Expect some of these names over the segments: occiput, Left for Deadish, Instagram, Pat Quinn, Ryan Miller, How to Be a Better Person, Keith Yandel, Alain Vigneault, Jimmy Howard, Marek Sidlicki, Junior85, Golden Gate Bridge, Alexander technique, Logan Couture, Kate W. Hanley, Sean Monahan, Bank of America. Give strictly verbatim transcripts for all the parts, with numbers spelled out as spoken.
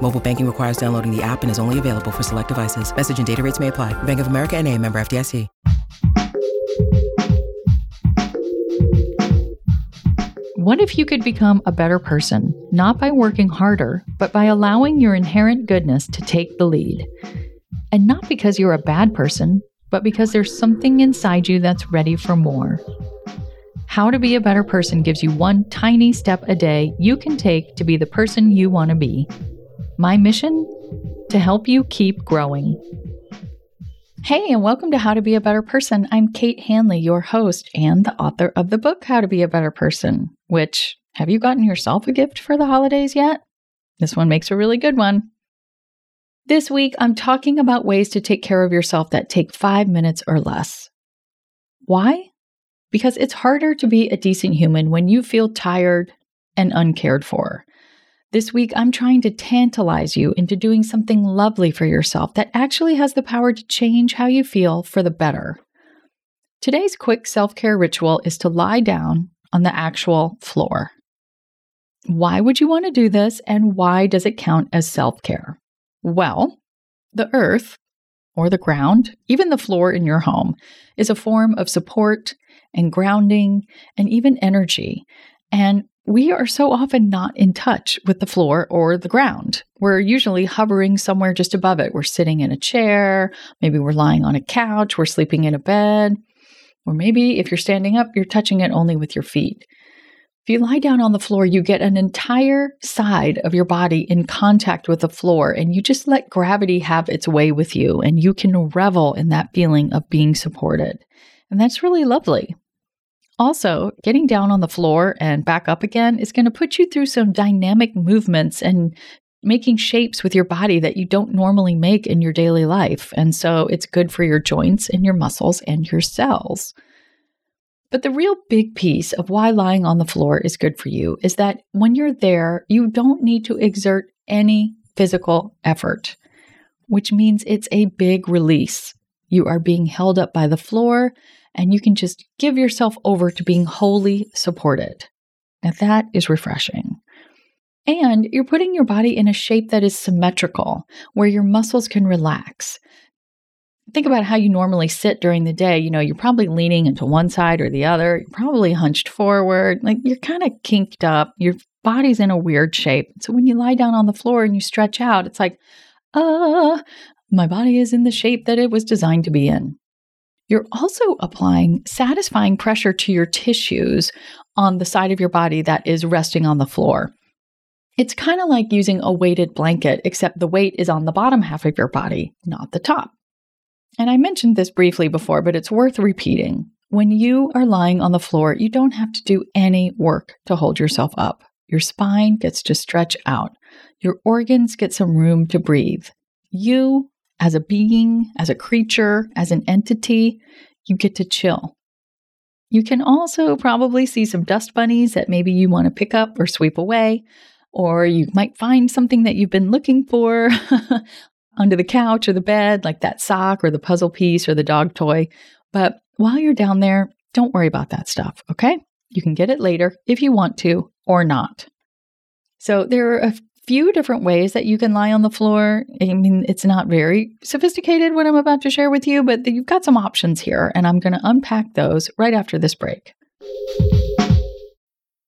Mobile banking requires downloading the app and is only available for select devices. Message and data rates may apply. Bank of America N A, member F D I C. What if you could become a better person, not by working harder, but by allowing your inherent goodness to take the lead? And not because you're a bad person, but because there's something inside you that's ready for more. How to Be a Better Person gives you one tiny step a day you can take to be the person you want to be. My mission? To help you keep growing. Hey, and welcome to How to Be a Better Person. I'm Kate Hanley, your host and the author of the book, How to Be a Better Person, which, have you gotten yourself a gift for the holidays yet? This one makes a really good one. This week, I'm talking about ways to take care of yourself that take five minutes or less. Why? Because it's harder to be a decent human when you feel tired and uncared for. This week, I'm trying to tantalize you into doing something lovely for yourself that actually has the power to change how you feel for the better. Today's quick self-care ritual is to lie down on the actual floor. Why would you want to do this, and why does it count as self-care? Well, the earth, or the ground, even the floor in your home, is a form of support and grounding, and even energy. And we are so often not in touch with the floor or the ground. We're usually hovering somewhere just above it. We're sitting in a chair, maybe we're lying on a couch, we're sleeping in a bed, or maybe if you're standing up, you're touching it only with your feet. If you lie down on the floor, you get an entire side of your body in contact with the floor, and you just let gravity have its way with you, and you can revel in that feeling of being supported. And that's really lovely. Also, getting down on the floor and back up again is going to put you through some dynamic movements and making shapes with your body that you don't normally make in your daily life. And so it's good for your joints and your muscles and your cells. But the real big piece of why lying on the floor is good for you is that when you're there, you don't need to exert any physical effort, which means it's a big release. You are being held up by the floor, and you can just give yourself over to being wholly supported. Now that is refreshing. And you're putting your body in a shape that is symmetrical, where your muscles can relax. Think about how you normally sit during the day. You know, you're probably leaning into one side or the other. You're probably hunched forward. Like, you're kind of kinked up. Your body's in a weird shape. So when you lie down on the floor and you stretch out, it's like, ah. Uh, My body is in the shape that it was designed to be in. You're also applying satisfying pressure to your tissues on the side of your body that is resting on the floor. It's kind of like using a weighted blanket, except the weight is on the bottom half of your body, not the top. And I mentioned this briefly before, but it's worth repeating. When you are lying on the floor, you don't have to do any work to hold yourself up. Your spine gets to stretch out. Your organs get some room to breathe. You, as a being, as a creature, as an entity, you get to chill. You can also probably see some dust bunnies that maybe you want to pick up or sweep away, or you might find something that you've been looking for under the couch or the bed, like that sock or the puzzle piece or the dog toy. But while you're down there, don't worry about that stuff, okay? You can get it later if you want to or not. So there are a few different ways that you can lie on the floor. I mean, it's not very sophisticated what I'm about to share with you, but you've got some options here, and I'm going to unpack those right after this break.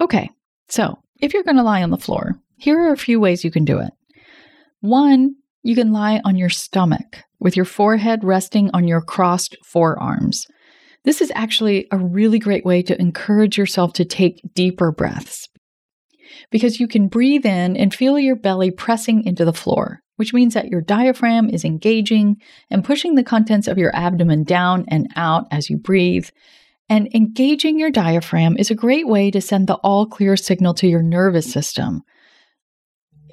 Okay, so if you're going to lie on the floor, here are a few ways you can do it. One, You can lie on your stomach with your forehead resting on your crossed forearms. This is actually a really great way to encourage yourself to take deeper breaths because you can breathe in and feel your belly pressing into the floor, which means that your diaphragm is engaging and pushing the contents of your abdomen down and out as you breathe. And engaging your diaphragm is a great way to send the all-clear signal to your nervous system.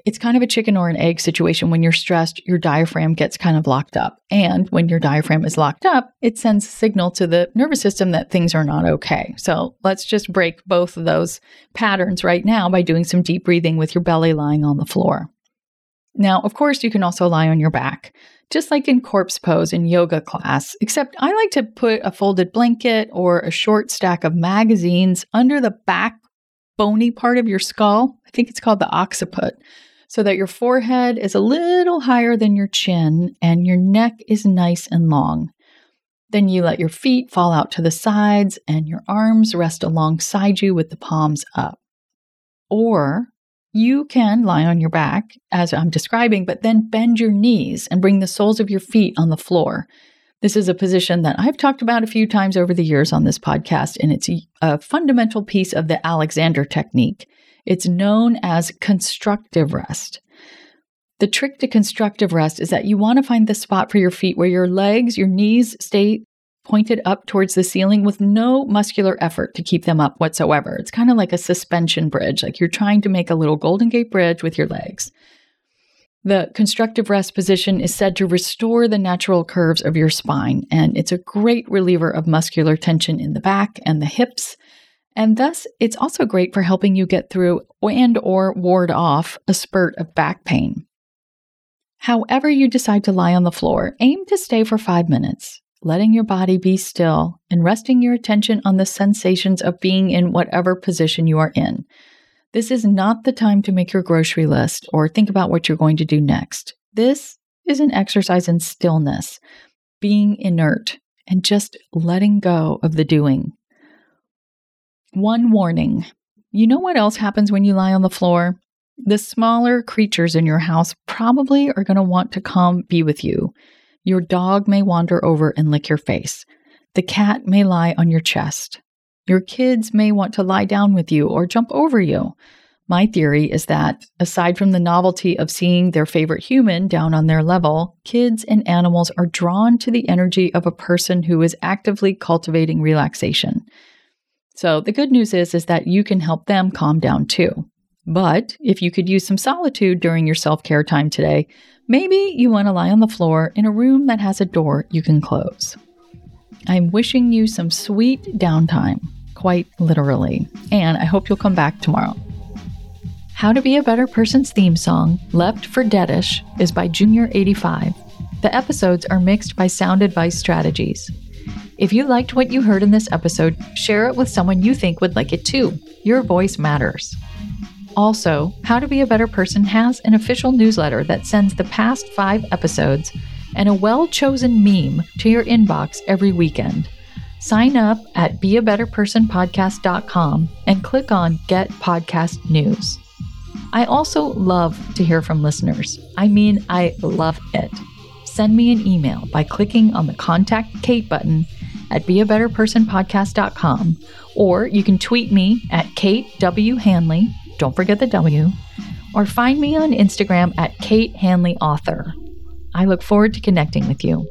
It's kind of a chicken or an egg situation. When you're stressed, your diaphragm gets kind of locked up. And when your diaphragm is locked up, it sends a signal to the nervous system that things are not okay. So let's just break both of those patterns right now by doing some deep breathing with your belly lying on the floor. Now, of course, you can also lie on your back, just like in corpse pose in yoga class, except I like to put a folded blanket or a short stack of magazines under the back bony part of your skull. I think it's called the occiput, so that your forehead is a little higher than your chin and your neck is nice and long. Then you let your feet fall out to the sides and your arms rest alongside you with the palms up. Or you can lie on your back, as I'm describing, but then bend your knees and bring the soles of your feet on the floor. This is a position that I've talked about a few times over the years on this podcast, and it's a fundamental piece of the Alexander technique. It's known as constructive rest. The trick to constructive rest is that you want to find the spot for your feet where your legs, your knees stay pointed up towards the ceiling with no muscular effort to keep them up whatsoever. It's kind of like a suspension bridge, like you're trying to make a little Golden Gate Bridge with your legs. The constructive rest position is said to restore the natural curves of your spine, and it's a great reliever of muscular tension in the back and the hips. And thus, it's also great for helping you get through and or ward off a spurt of back pain. However you decide to lie on the floor, aim to stay for five minutes, letting your body be still and resting your attention on the sensations of being in whatever position you are in. This is not the time to make your grocery list or think about what you're going to do next. This is an exercise in stillness, being inert, and just letting go of the doing. One warning. You know what else happens when you lie on the floor? The smaller creatures in your house probably are going to want to come be with you. Your dog may wander over and lick your face. The cat may lie on your chest. Your kids may want to lie down with you or jump over you. My theory is that, aside from the novelty of seeing their favorite human down on their level, kids and animals are drawn to the energy of a person who is actively cultivating relaxation. So the good news is, is that you can help them calm down too. But if you could use some solitude during your self-care time today, maybe you want to lie on the floor in a room that has a door you can close. I'm wishing you some sweet downtime, quite literally, and I hope you'll come back tomorrow. How to Be a Better Person's theme song, Left for Deadish, is by Junior eighty-five. The episodes are mixed by Sound Advice Strategies. If you liked what you heard in this episode, share it with someone you think would like it too. Your voice matters. Also, How to Be a Better Person has an official newsletter that sends the past five episodes and a well-chosen meme to your inbox every weekend. Sign up at Be A Better Person Podcast dot com and click on Get Podcast News. I also love to hear from listeners. I mean, I love it. Send me an email by clicking on the Contact Kate button at Be A Better Person Podcast dot com, or you can tweet me at Kate W. Hanley, don't forget the W, or find me on Instagram at Kate Hanley Author. I look forward to connecting with you.